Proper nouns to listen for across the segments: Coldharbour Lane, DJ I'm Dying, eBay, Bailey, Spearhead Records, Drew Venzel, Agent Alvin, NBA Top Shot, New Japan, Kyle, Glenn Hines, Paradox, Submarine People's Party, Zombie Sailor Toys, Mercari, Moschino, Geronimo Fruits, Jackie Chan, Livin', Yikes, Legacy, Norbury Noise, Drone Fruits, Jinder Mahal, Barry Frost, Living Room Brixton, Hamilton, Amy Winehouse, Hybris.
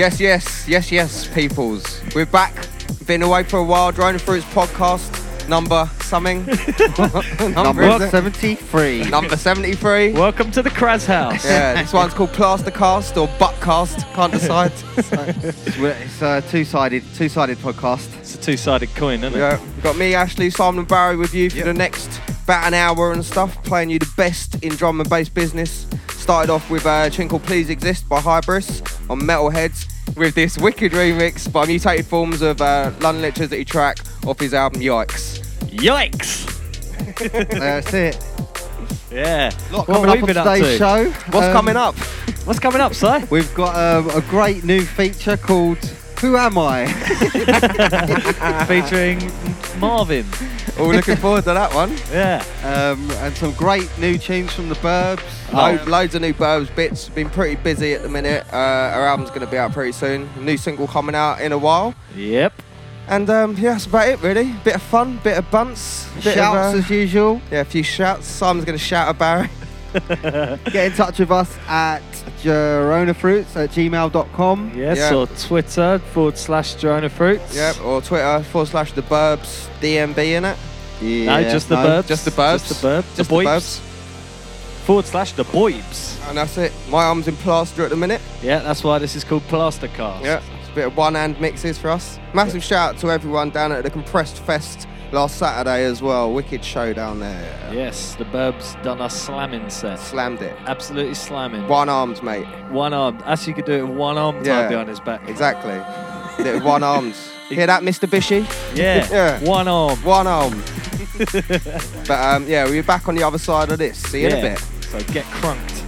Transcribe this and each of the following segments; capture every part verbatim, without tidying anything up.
Yes, yes, yes, yes, peoples. We're back. Been away for a while. Drone Fruits podcast number something. number number seventy-three. Number seventy-three. Welcome to the Kraz house. Yeah, this one's called Plaster Cast or Butt Cast. Can't decide. So it's a two-sided, two-sided podcast. It's a two-sided coin, isn't it? Yeah. We've got me, Ashley, Simon, and Barry with you for yep. the next about an hour and stuff, playing you the best in drum and bass business. Started off with a tune called Please Exist by Hybris on Metalheads with this wicked remix by Mutated Forms of uh, London Electricity track off his album Yikes. Yikes! That's it. Yeah. Lot well, coming up on today's show. What's um, coming up? What's coming up, Si? We've got um, a great new feature called Who Am I? Featuring Marvin. Well, we're looking forward to that one. Yeah. Um, and some great new tunes from the Burbs. Oh. Lo- loads of new Burbs bits. Been pretty busy at the minute. Uh, our album's going to be out pretty soon. New single coming out in a while. Yep. And um, yeah, that's about it really. Bit of fun, bit of bunts. Bit shouts of, uh, as usual. Yeah, a few shouts. Simon's going to shout at Barry. Get in touch with us at Geronimo Fruits at gmail dot com. Yes, yep. Or Twitter forward slash Geronimo Fruits. Yep, or Twitter forward slash the Burbs D M B in it. Yeah, no, just the no. Burbs. Just the Burbs. Just the Burbs. Just the Burbs. Forward slash the Boybs. And that's it. My arm's in plaster at the minute. Yeah, that's why this is called Plastercast. Yeah, it's a bit of one-hand mixes for us. Massive yeah. shout out to everyone down at the Compressed Fest last Saturday as well. Wicked show down there. Yes, the Burbs done a slamming set. Slammed it. Absolutely slamming. One-armed, mate. One-armed. As you could do it with one arm tied yeah. behind his back. Exactly. Did it one-armed. Hear that, Mister Bishy? Yeah. yeah. One arm. One arm. But um, yeah, we'll be back on the other side of this. See you yeah. in a bit. So get crunked.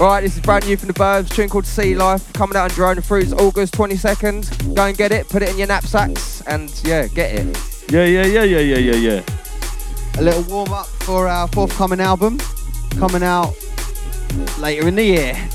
Alright, this is brand new from the Burbs, tune called Sea Life, coming out on Drone Fruits August twenty-second. Go and get it, put it in your knapsacks, and yeah, get it. Yeah, yeah, yeah, yeah, yeah, yeah, yeah. A little warm up for our forthcoming album, coming out later in the year.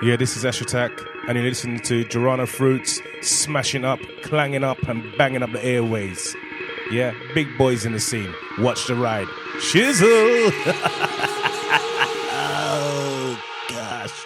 Yeah, this is Ash Attack, and you're listening to Geronimo Fruits smashing up, clanging up, and banging up the airways. Yeah, big boys in the scene. Watch the ride. Shizzle! Oh, gosh.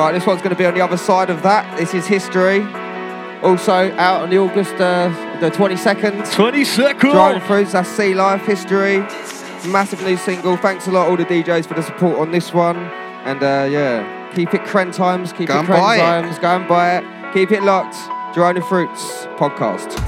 Right, this one's going to be on the other side of that. This is History. Also out on the August uh, the twenty-second. twenty-second! Drone Fruits, that's Sea Life, History. Massive new single. Thanks a lot, all the D Js, for the support on this one. And uh, yeah, keep it cren times, keep Go it cren times. It. Go and buy it. Keep it locked. Drone Fruits podcast.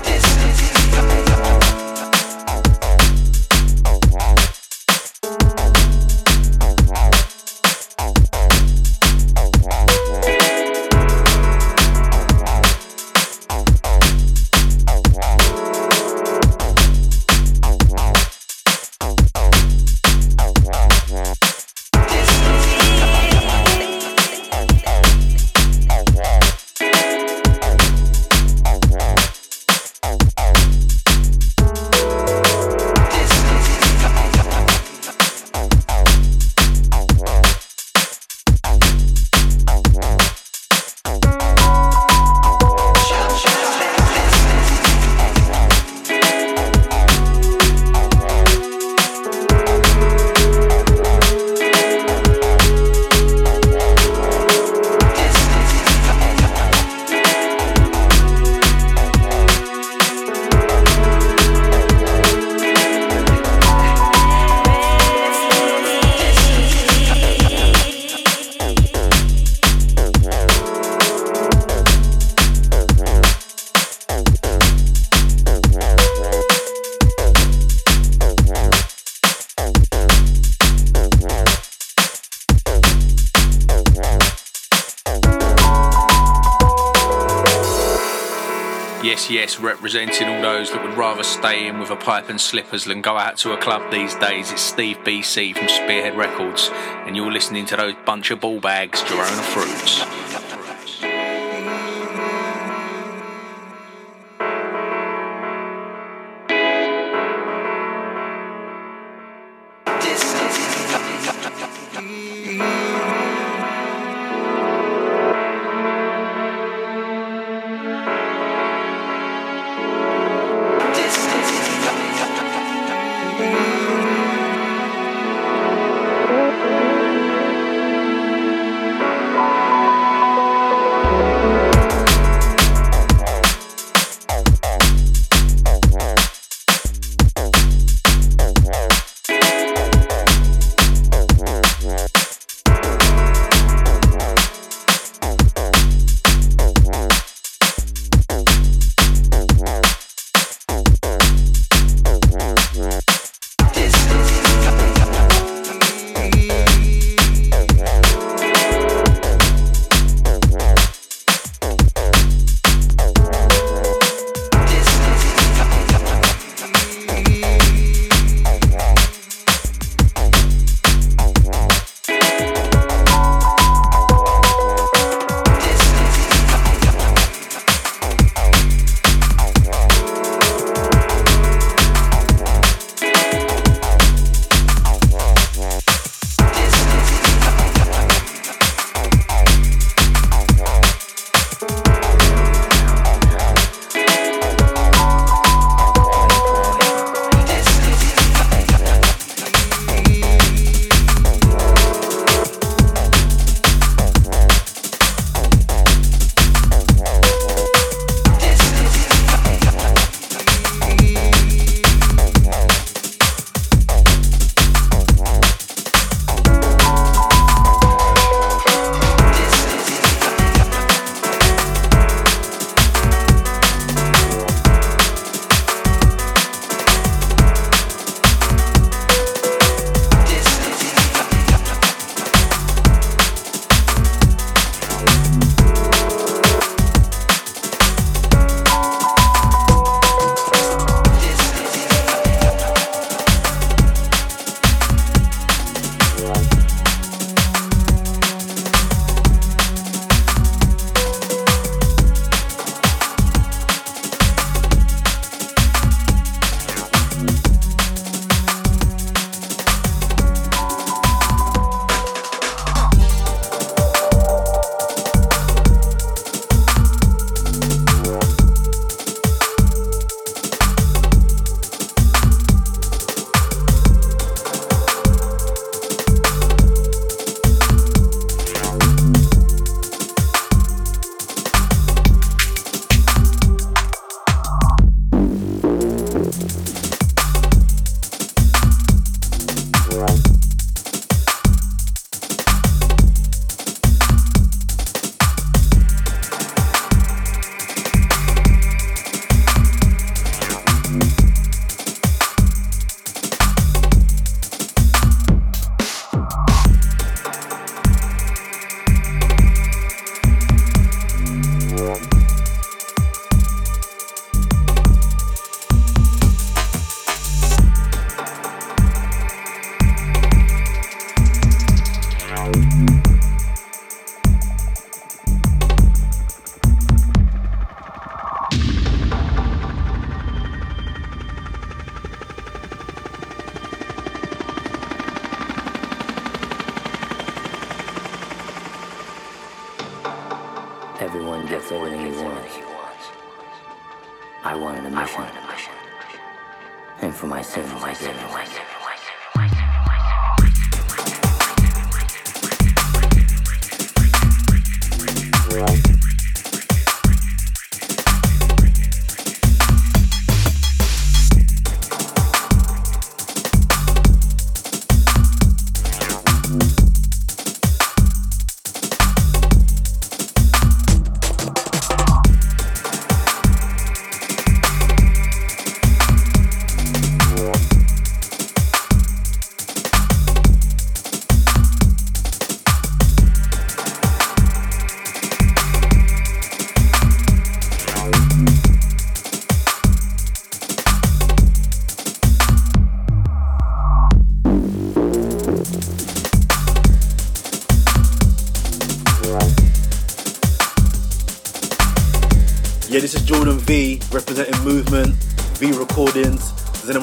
Yes, representing all those that would rather stay in with a pipe and slippers than go out to a club these days. It's Steve B C from Spearhead Records, and you're listening to those bunch of ball bags, Geronimo Fruits.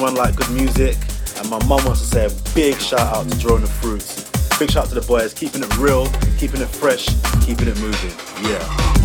Like good music, and my mum wants to say a big shout out to Drone Fruits Big shout out to the boys, keeping it real, keeping it fresh, keeping it moving. Yeah.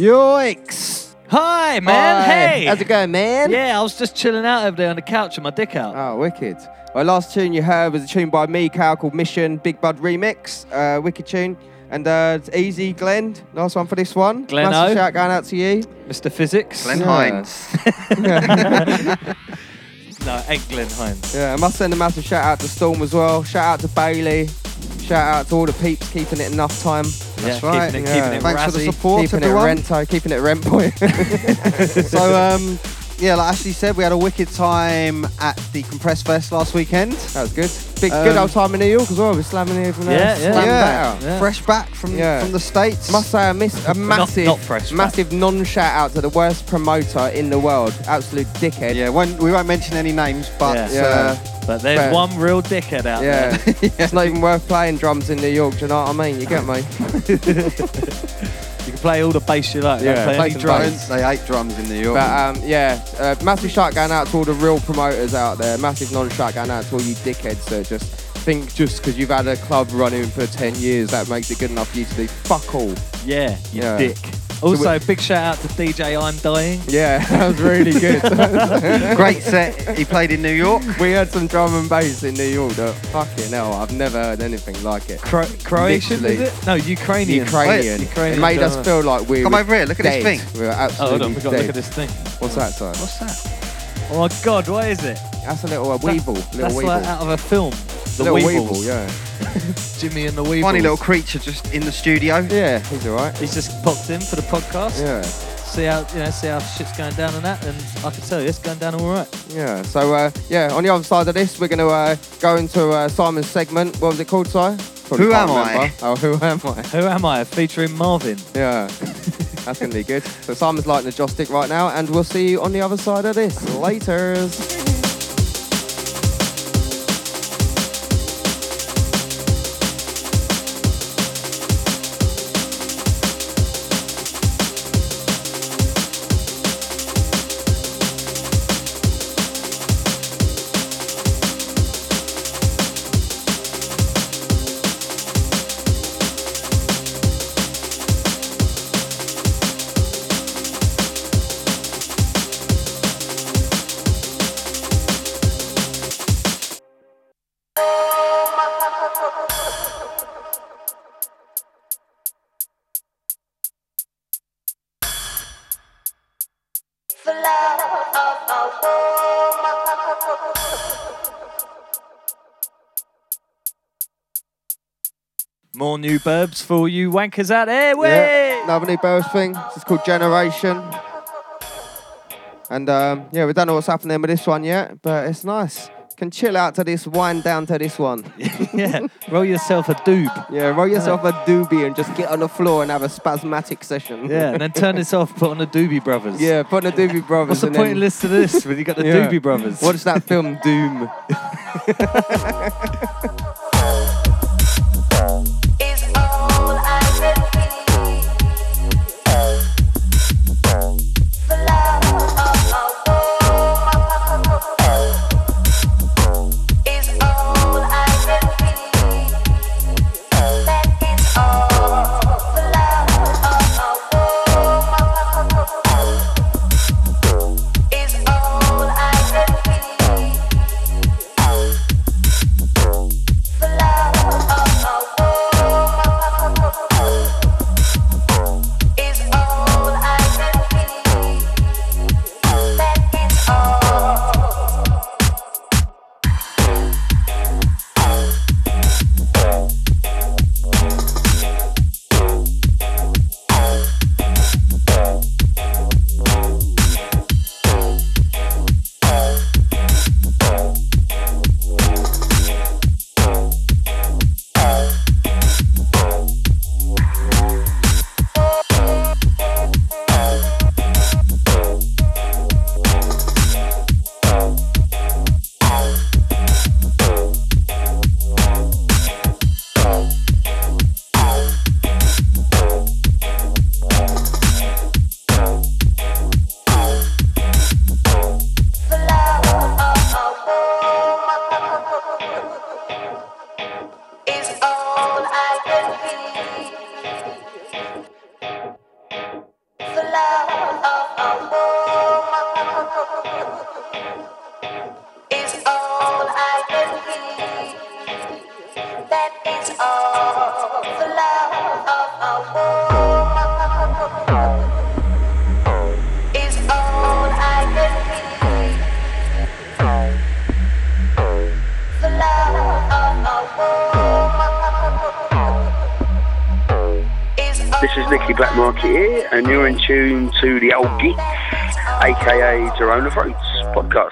Yikes! Hi, man. Hi. Hey. How's it going, man? Yeah, I was just chilling out over there on the couch with my dick out. Oh, wicked. Well, last tune you heard was a tune by me, Kyle, called Mission Big Bud Remix. Uh, wicked tune. And uh, it's Easy, Glenn. Last one for this one. Glenn nice O. Shout going out to you. Mister Physics. Glenn yeah. Hines. No, ain't Glenn Hines. Yeah, I must send a massive shout out to Storm as well. Shout out to Bailey. Shout out to all the peeps keeping it enough time. That's yeah, right. Keeping it, yeah. keeping it Thanks razzy. For the support, keeping everyone. It rento, keeping it rent boy. So um, yeah, like Ashley said, we had a wicked time at the Compressed Fest last weekend. That was good. Big, um, good old time in New York as well. We're slamming everything yeah, else. Yeah, Slam yeah. Back. yeah. Fresh back from yeah. from the States. Must say, I missed a massive, not, not fresh massive non shout out to the worst promoter in the world. Absolute dickhead. Yeah, won't, we won't mention any names, but. Yeah. Yeah. Uh, But there's Fair. one real dickhead out yeah. there. Yeah. It's not even worth playing drums in New York, do you know what I mean? You get me? You can play all the bass you like. Yeah, play, play any drums. They hate drums in New York. But um, yeah, uh, massive shout going out to all the real promoters out there. Massive non-shout going out to all you dickheads that just think just because you've had a club running for ten years, that makes it good enough for you to do fuck all. Yeah, you yeah. dick. Also, so big shout out to D J I'm Dying. Yeah, that was really good. Great set. He played in New York. We heard some drum and bass in New York. That fucking hell, I've never heard anything like it. Cro- Croatian, Literally. is it? No, Ukrainian. Ukrainian. Ukrainian. It made us feel like we Come were Come over here, look at dead. This thing. We were absolutely oh, hold on, we've got to look at this thing. What's that, sir? What's that? Oh, my God, what is it? That's a little a weevil. That, little that's weevil. Like out of a film. The little weevil, yeah. Jimmy and the Weevils. Funny little creature just in the studio. Yeah, he's all right. He's just popped in for the podcast. Yeah. See how you know, see how shit's going down and that, and I can tell you it's going down all right. Yeah. So uh, yeah, on the other side of this, we're gonna uh, go into uh, Simon's segment. What was it called, Si? Probably who am remember. I? Oh, who am I? Who am I? Featuring Marvin. Yeah. That's gonna be good. So Simon's lighting the joss stick right now, and we'll see you on the other side of this. Laters. More new burbs for you wankers out there. Wait. Yeah, another new burbs thing. This is called Generation. And um, yeah, we don't know what's happening with this one yet, but it's nice. can chill out to this, wind down to this one. Yeah, roll yourself a doob. Yeah, roll yourself uh, a doobie and just get on the floor and have a spasmatic session. Yeah, and then turn this off, put on the Doobie Brothers. Yeah, put on the Doobie Brothers. What's and the point in listening to this when you got the yeah. Doobie Brothers? Watch that film, Doom. To the old geeks, aka Drone Fruits podcast.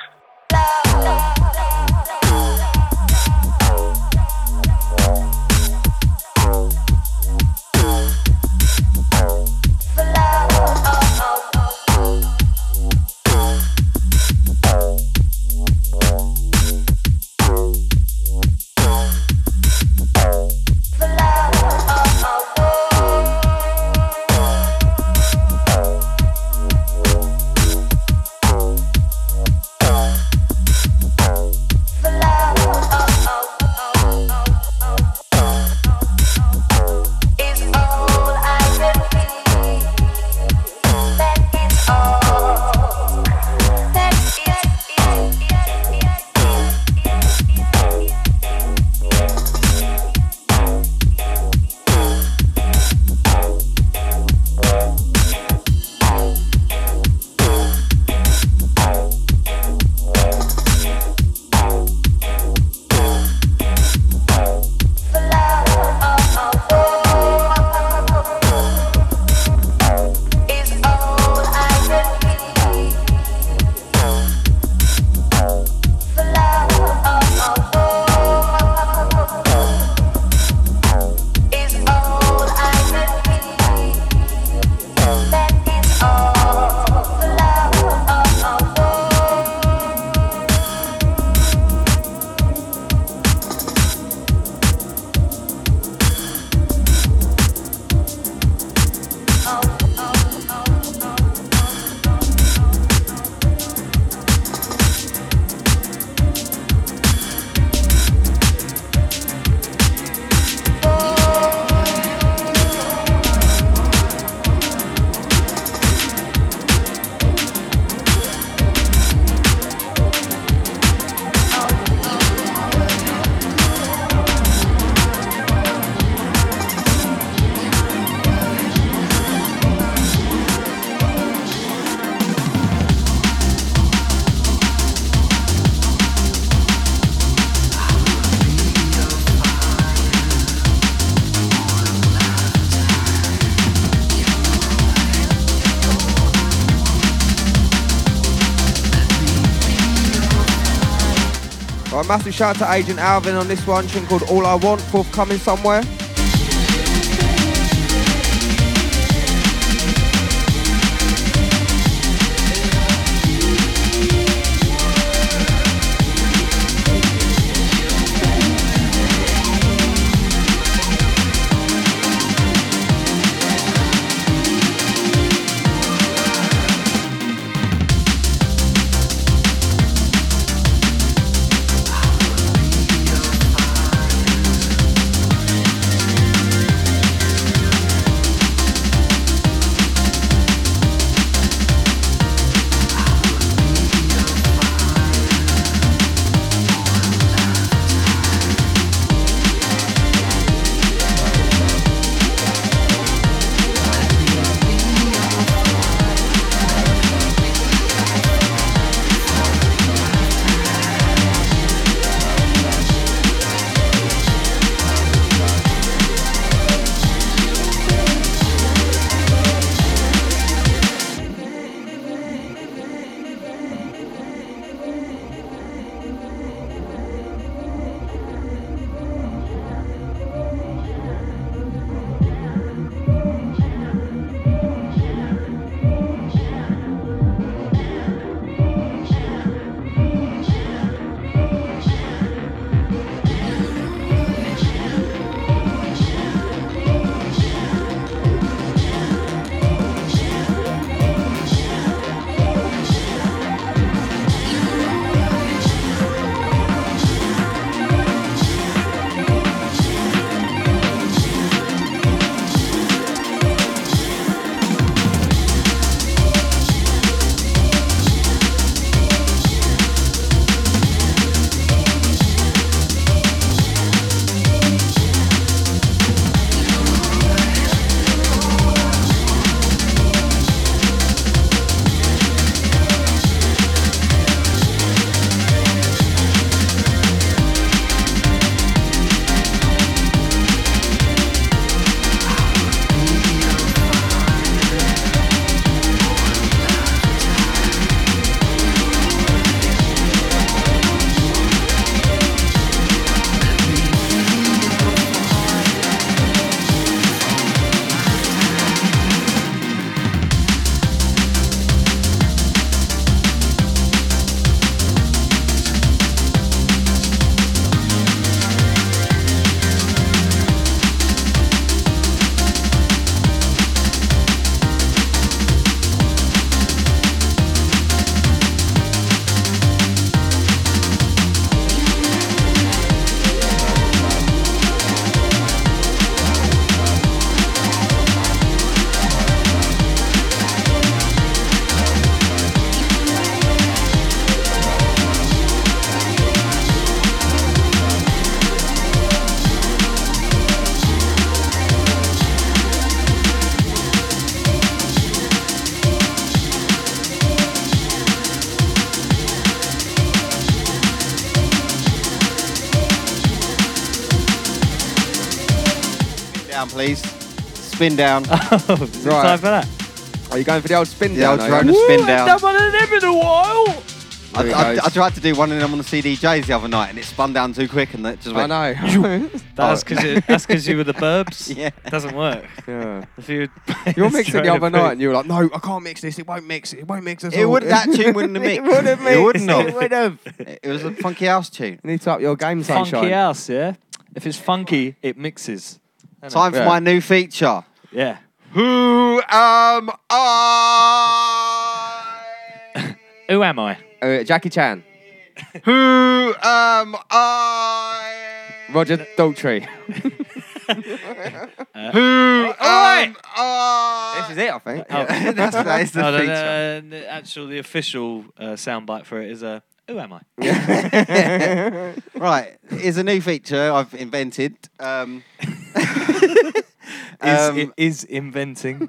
Right, massive shout out to Agent Alvin on this one, tune called All I Want, forthcoming somewhere. Please spin down. Oh, is it right. Time for that? Are you going for the old spin yeah, down? I no, spin I've down. Done one of them in a while. I, I, I, I tried to do one of them on the C D Js the other night, and it spun down too quick, and it just went. I know. That's because oh. you were the burbs. Yeah, it doesn't work. Yeah. If you were mixing the other night, and you were like, "No, I can't mix this. It won't mix. It won't mix at all." It would. That tune wouldn't have mixed. It wouldn't have. It wouldn't have. It would have. It was a funky house tune. You need to up your game, sunshine. Funky house, yeah. If it's funky, it mixes. Time for yeah. my new feature. Yeah. Who am I? Who am I? Uh, Jackie Chan. Who am I? Roger Daltrey. uh, Who oh, am right. I? This is it, I think. Oh. Yeah. That's, that is the no, feature. No, no, no, actually, the official uh, soundbite for it is a. Uh, Who am I? Right, here's a new feature I've invented. Um, is, um, it is inventing.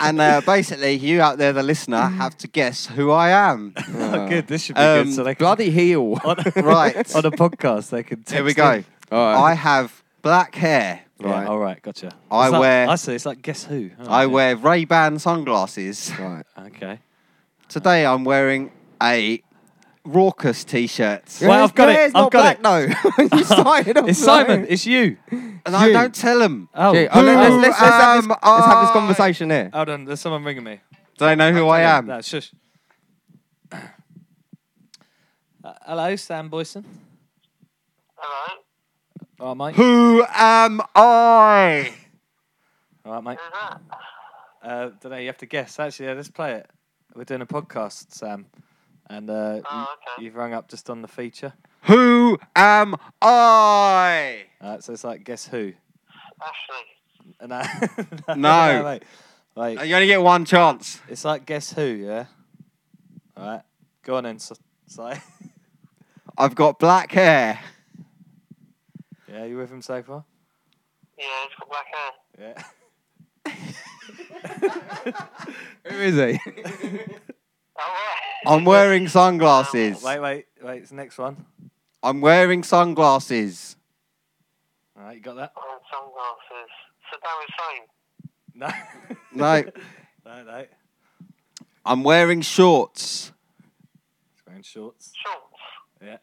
And uh, basically, you out there, the listener, have to guess who I am. Oh, good, this should be um, good. So they can, bloody heel. On, right. On a podcast, they can text. Here we go. Right. I have black hair. Right. Yeah, all right, gotcha. I it's wear... Like, I see, it's like Guess Who. Oh, I yeah. wear Ray-Ban sunglasses. Right, okay. Today I'm wearing a Raucous T-shirts. Well, well I've got it. I've got it. No, you started on. It's Simon. It's you. And you. I don't tell him. Oh, yeah. oh no, let's, let's, let's, um, have this, let's have this conversation here. Hold on. There's someone ringing me. Do they know who I, I am? No, shush. Uh, hello, Sam Boyson. Hello. All right, mate. Who am I? All right, mate. Uh, don't know. You have to guess. Actually, yeah, let's play it. We're doing a podcast, Sam. And uh, oh, okay. You've rung up just on the feature. Who am I? All right, so it's like, guess who? Ashley. No. no. no mate. Like, you only get one chance. It's like, guess who, yeah? All right. Go on then. So, so. I've got black hair. Yeah, you with him so far? Yeah, he's got black hair. Yeah. Who is he? I'm wearing sunglasses. Wait, wait, wait. It's the next one. I'm wearing sunglasses. All right, you got that? Oh, sunglasses. Saddam Hussein. No. no. No, no. I'm wearing shorts. He's wearing shorts. Shorts? Yeah.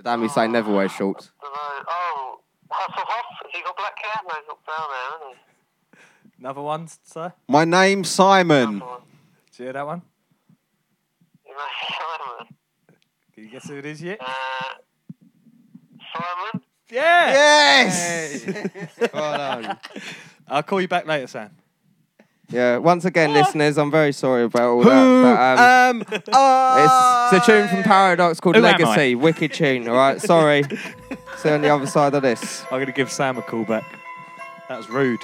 Saddam Hussein oh, never wears shorts. Oh, Hasselhoff. Has he got black hair? No, he's got brown hair, hasn't he? Another one, sir? My name's Simon. Did you hear that one? Your name's Simon. Can you guess who it is yet? Uh, Simon? Yeah! Yes! Hey. Well done. I'll call you back later, Sam. Yeah, once again, listeners, I'm very sorry about all that. Who but, um, am I? It's a tune from Paradox called who Legacy. Wicked tune, all right? Sorry. See on the other side of this. I'm going to give Sam a call back. That was rude.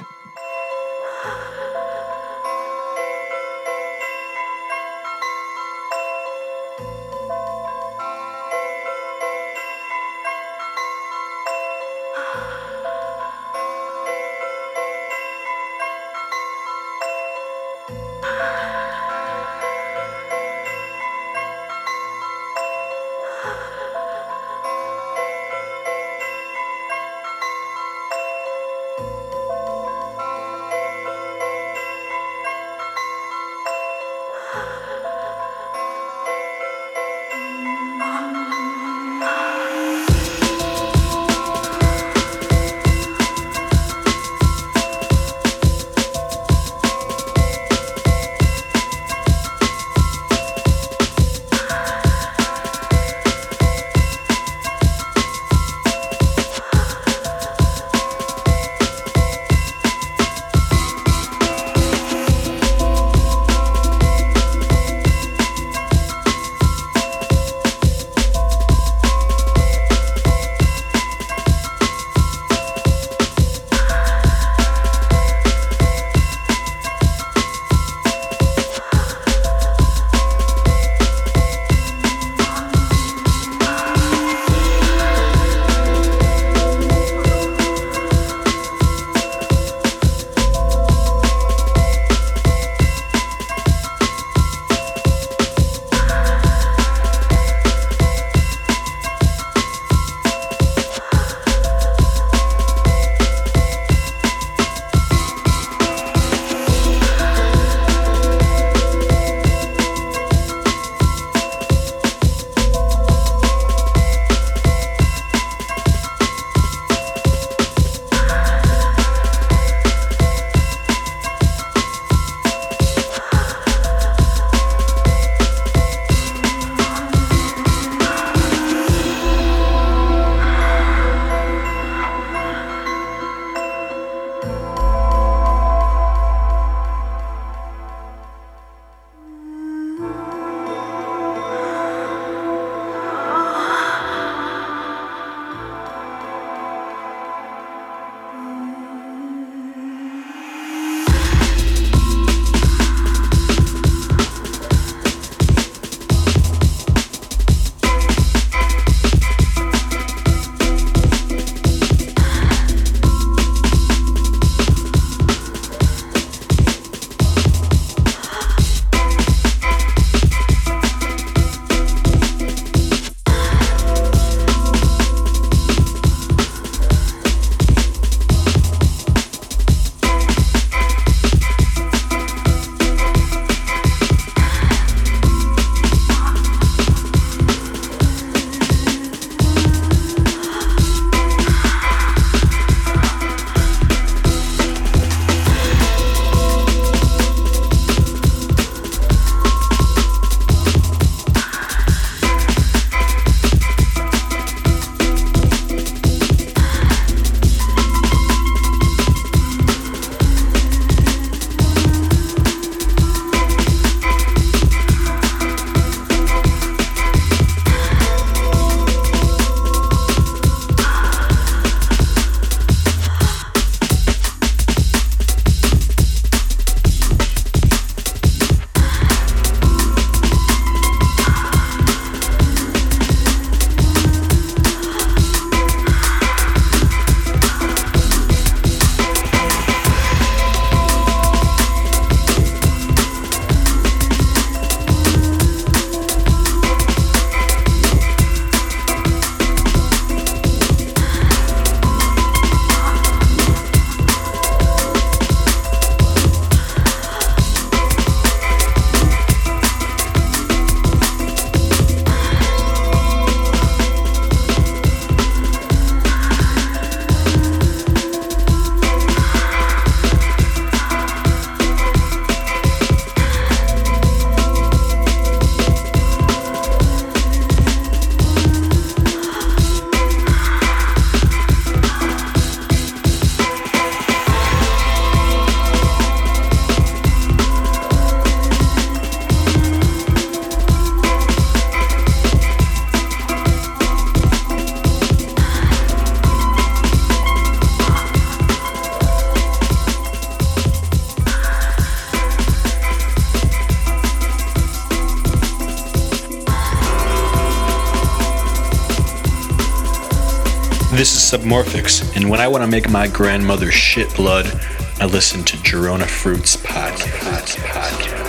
This is Submorphics, and when I want to make my grandmother shit blood, I listen to Drone Fruits podcast. podcast.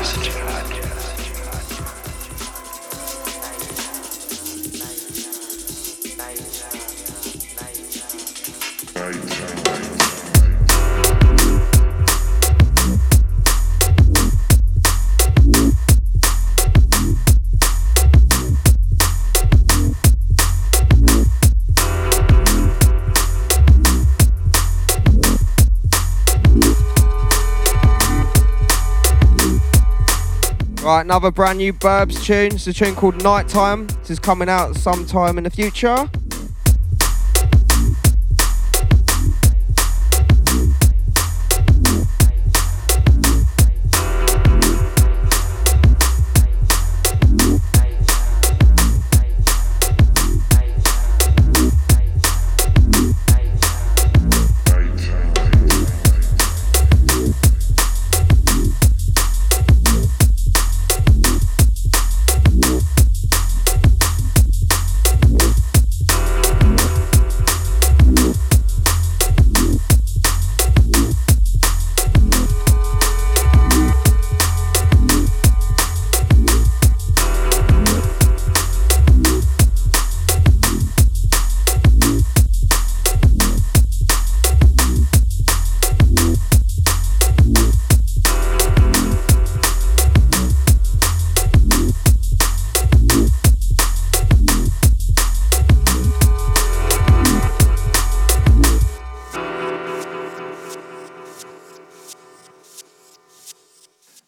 Right, another brand new Burbs tune. It's a tune called Nighttime. This is coming out sometime in the future.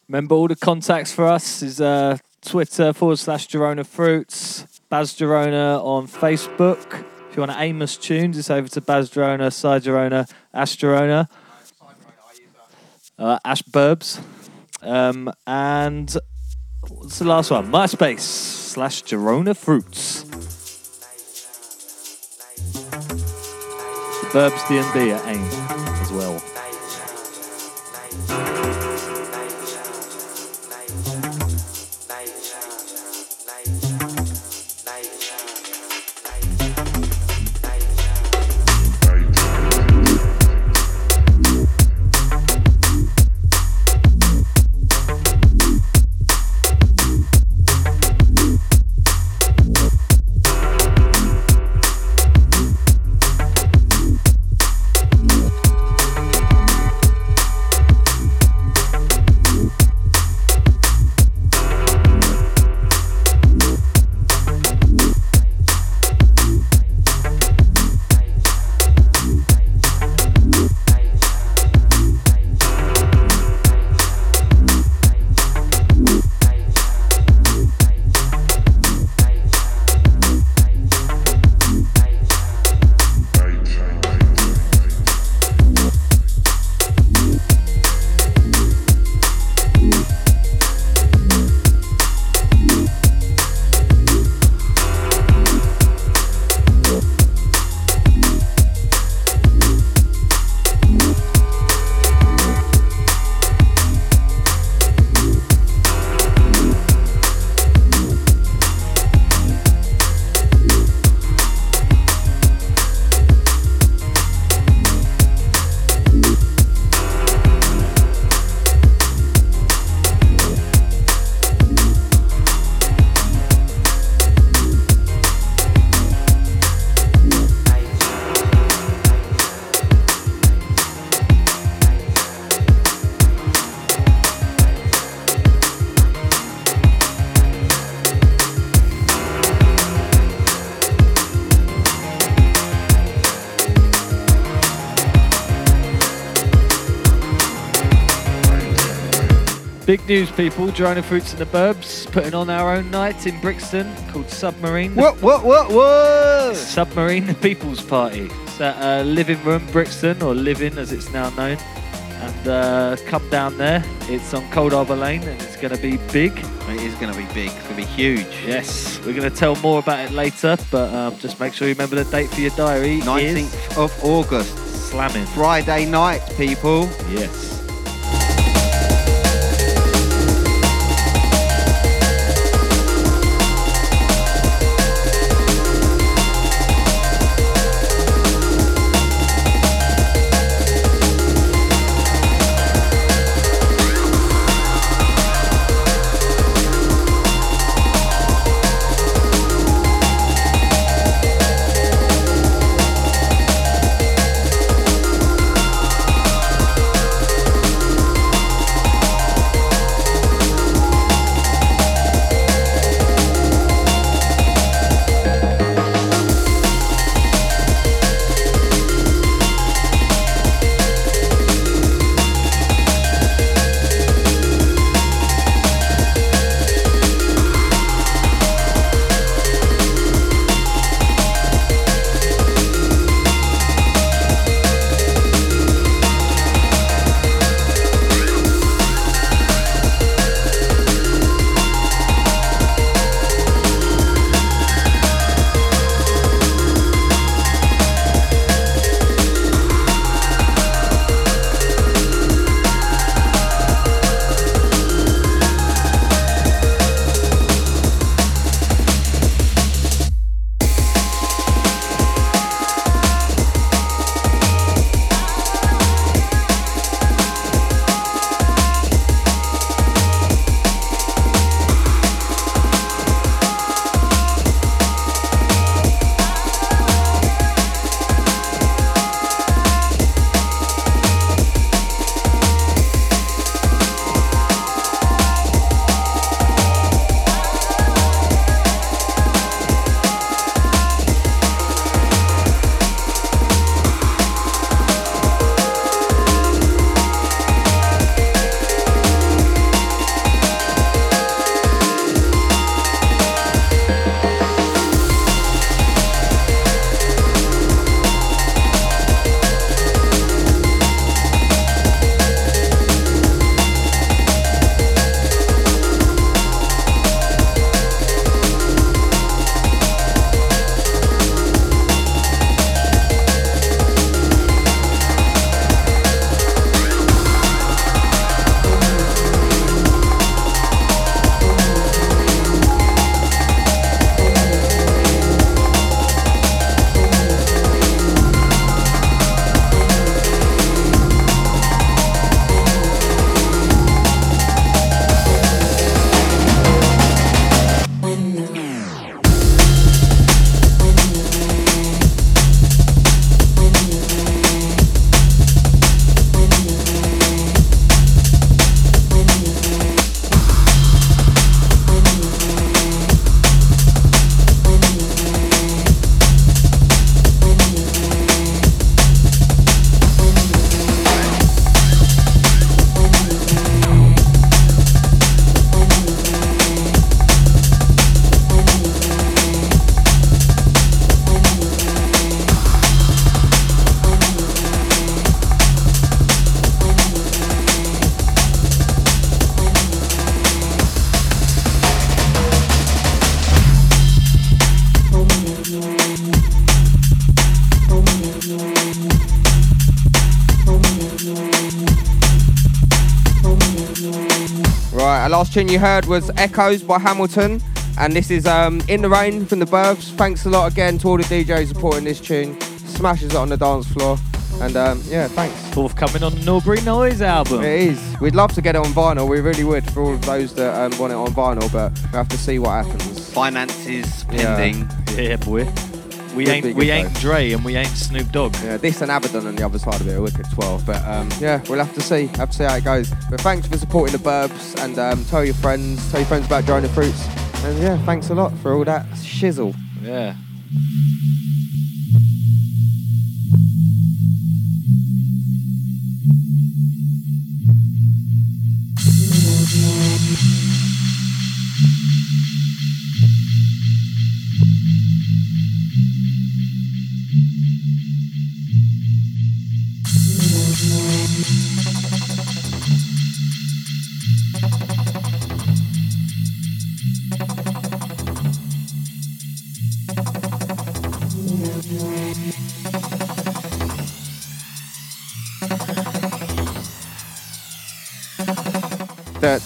Remember, all the contacts for us is uh, Twitter forward slash Gerona Fruits, Baz Gerona on Facebook. If you want to aim us tunes, it's over to Baz Gerona, Cy Gerona, Ash Gerona, uh, Ash Burbs. Um, and what's the last one? MySpace slash Gerona Fruits. Burbs D and B at aim as well. Big news, people. Drone Fruits and the Burbs putting on our own night in Brixton called Submarine. What, what, what, what? Submarine People's Party. It's at uh, Living Room Brixton, or Livin' as it's now known. And uh, come down there. It's on Coldharbour Lane and it's going to be big. It is going to be big. It's going to be huge. Yes. We're going to tell more about it later, but um, just make sure you remember the date for your diary. nineteenth of August. Slamming. Friday night, people. Yes. That last tune you heard was Echoes by Hamilton, and this is um, In the Rain from the Burbs. Thanks a lot again to all the D Js supporting this tune. Smashes it on the dance floor. And um, yeah, thanks. Forthcoming on the Norbury Noise album. It is. We'd love to get it on vinyl. We really would, for all of those that um, want it on vinyl, but we have to see what happens. Finances pending. Yeah, yeah boy. We Could ain't we ain't though. Dre and we ain't Snoop Dogg. Yeah, this and Abaddon on the other side of it are wicked twelve. But um, yeah, we'll have to see. Have to see how it goes. But thanks for supporting the Burbs, and um, tell your friends, tell your friends about Drone Fruits. And yeah, thanks a lot for all that shizzle. Yeah.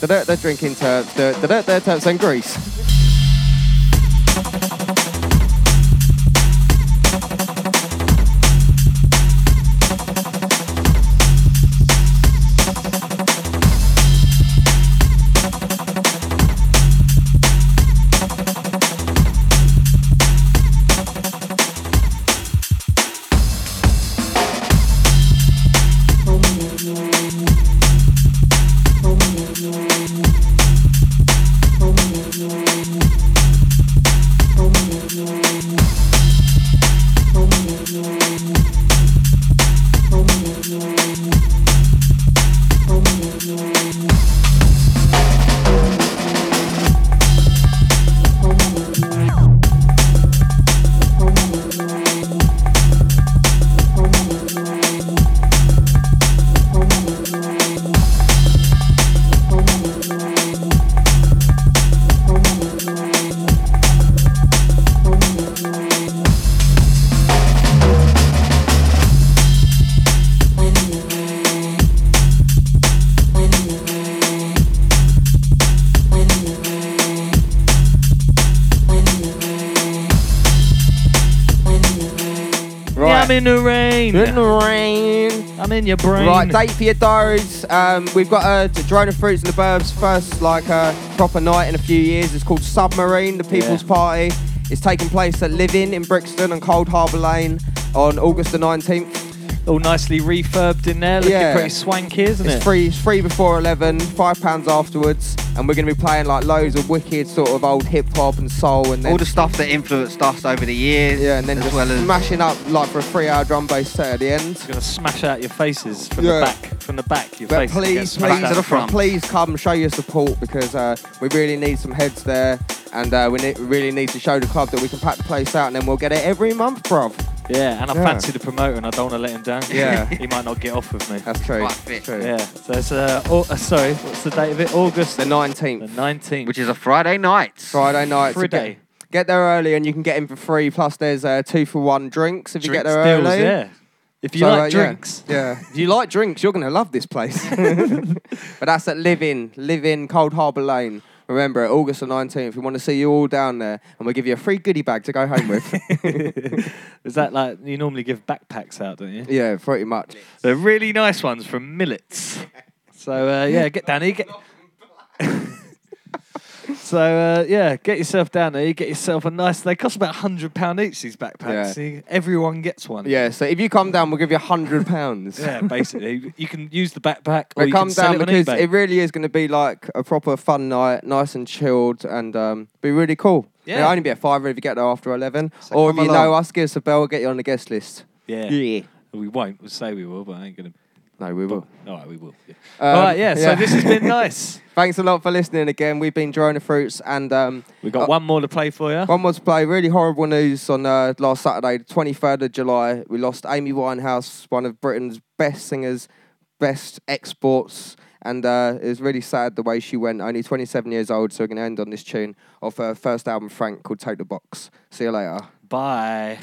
They're, they're drinking turps, they're, they're, they're turps and grease. In your brain. Right, date for your diaries. Um, we've got uh, Drone Fruits and the Burbs first, like a uh, proper night in a few years. It's called Submarine, the People's yeah. Party. It's taking place at Livin' in Brixton on Coldharbour Lane on August the nineteenth. All nicely refurbed in there, looking yeah. pretty swanky, isn't it's it? Free, it's free before eleven, five pounds afterwards, and we're going to be playing like loads of wicked sort of old hip hop and soul and then all the stuff that influenced us over the years. Yeah, and then as just well as smashing up like for a three-hour drum bass set at the end. It's going to smash out your faces from yeah. the back, from the back. Your but please, please, to the front. Please come show your support because uh, we really need some heads there, and uh, we ne- really need to show the club that we can pack the place out, and then we'll get it every month, bruv. Yeah, and I yeah. fancy the promoter, and I don't want to let him down. Yeah, he might not get off with me. That's true. That's true. Yeah. So it's uh, oh, uh, sorry, what's the date of it? August the nineteenth. The nineteenth, which is a Friday night. Friday night. Friday. So get, get there early, and you can get in for free. Plus, there's uh, two for one drinks if drinks you get there deals, early. Yeah. If you so, like uh, drinks, yeah. yeah. If you like drinks, you're gonna love this place. But that's at Livin', Livin' Coldharbour Lane. Remember, August the nineteenth, we want to see you all down there, and we'll give you a free goodie bag to go home with. Is that like, you normally give backpacks out, don't you? Yeah, pretty much. They're really nice ones from Millets. So, uh, yeah, get down here. Get... so, uh, yeah, get yourself down there. You get yourself a nice... They cost about one hundred pounds each, these backpacks. Yeah. So you, everyone gets one. Yeah, so if you come down, we'll give you one hundred pounds. Yeah, basically. You can use the backpack or but you come can down sell it because on eBay. It really is going to be like a proper fun night, nice and chilled, and um, be really cool. Yeah. It'll only be a fiver if you get there after eleven. So or if you along. know us, give us a bell, we'll get you on the guest list. Yeah. yeah. We won't. We'll say we will, but I ain't going to... No, we will. All right, we will. Yeah. Um, All right, yeah, yeah, so this has been nice. Thanks a lot for listening again. We've been Drone Fruits, and... Um, We've got uh, one more to play for you. One more to play. Really horrible news on uh, last Saturday, the twenty-third of July. We lost Amy Winehouse, one of Britain's best singers, best exports, and uh, it was really sad the way she went. Only twenty-seven years old, so we're going to end on this tune of her first album, Frank, called Take the Box. See you later. Bye.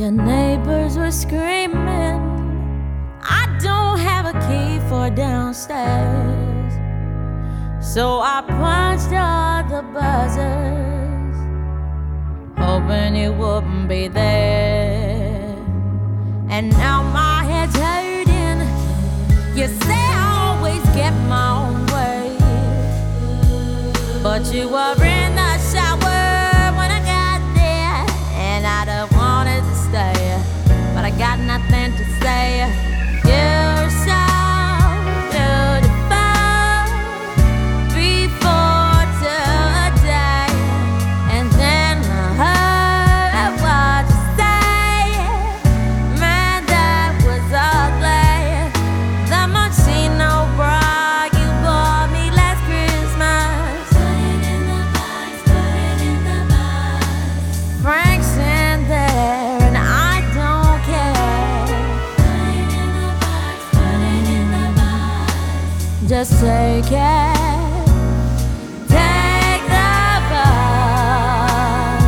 Your neighbors were screaming. I don't have a key for downstairs, so I punched all the buzzers, hoping you wouldn't be there. And now my head's hurting. You say I always get my own way, but you were in the shower when I got there, and I'd have wanted to stay, but I got nothing to say. You're so beautiful before today, and then I heard what you say. Man, that was ugly. The Moschino bra you bought me last Christmas. Put it in the box, put it in the box. Frank's in there and I don't care. Just take it, take the bus,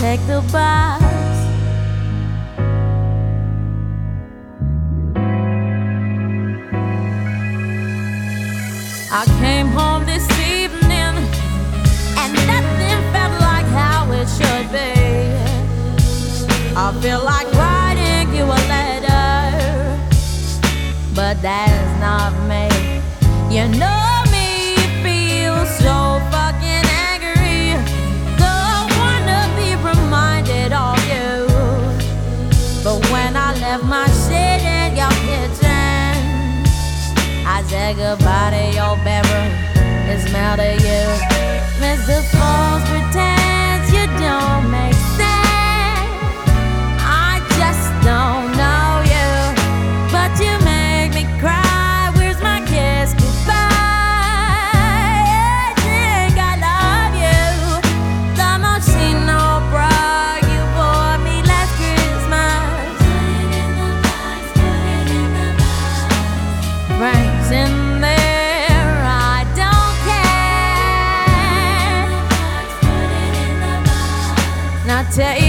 take the bus. I came home this evening, and nothing felt like how it should be. I feel like writing you a letter, but that's not me. You know me, feel so fucking angry. Don't wanna be reminded of you, but when I left my shit in your kitchen, I said goodbye to your bedroom. It's smelled of you. Mister Falls pretends you don't make sense. I just don't know you, but you make me cry. Tell